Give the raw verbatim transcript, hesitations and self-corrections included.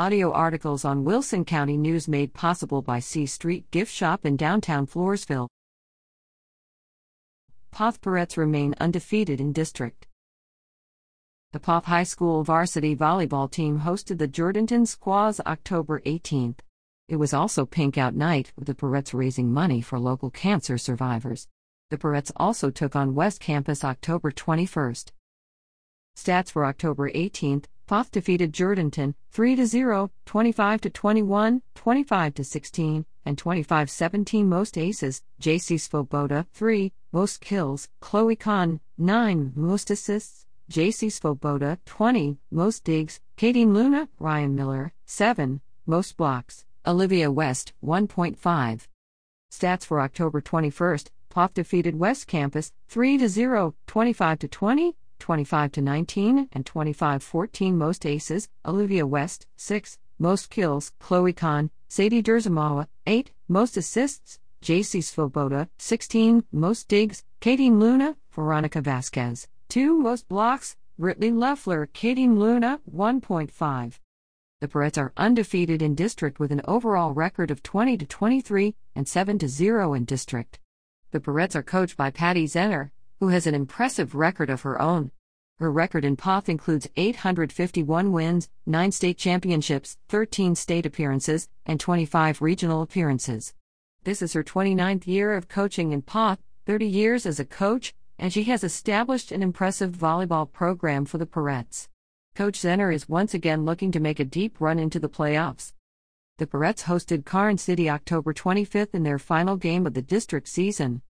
Audio articles on Wilson County News made possible by C Street Gift Shop in downtown Floresville. Poth Parettes remain undefeated in district. The Poth High School varsity volleyball team hosted the Jourdanton Squaws October eighteenth. It was also Pink Out Night, with the Parettes raising money for local cancer survivors. The Parettes also took on West Campus October twenty-first. Stats for October eighteenth, Poth defeated Jourdanton three to zero, twenty-five to twenty-one, twenty-five to sixteen, and twenty-five seventeen. Most aces, J C Svoboda, three, most kills, Chloe Kahn, nine, most assists, J C Svoboda, twenty, most digs, Katie Luna, Ryan Miller, seven, most blocks, Olivia West, one point five. Stats for October twenty-first, Poth defeated West Campus three to zero, twenty-five to twenty, twenty-five to nineteen, and twenty-five fourteen. Most aces, Olivia West, six, most kills, Chloe Kahn, Sadie Derzimawa, eight, most assists, J C Svoboda, sixteen, most digs, Katie Luna, Veronica Vasquez, two, most blocks, Brittley Loeffler, Katie Luna, one point five. The Parettes are undefeated in district with an overall record of twenty to twenty-three and seven to zero in district. The Parettes are coached by Patty Zenner, who has an impressive record of her own. Her record in Poth includes eight hundred fifty-one wins, nine state championships, thirteen state appearances, and twenty-five regional appearances. This is her twenty-ninth year of coaching in Poth, thirty years as a coach, and she has established an impressive volleyball program for the Parettes. Coach Zenner is once again looking to make a deep run into the playoffs. The Parettes hosted Carn City October twenty-fifth in their final game of the district season.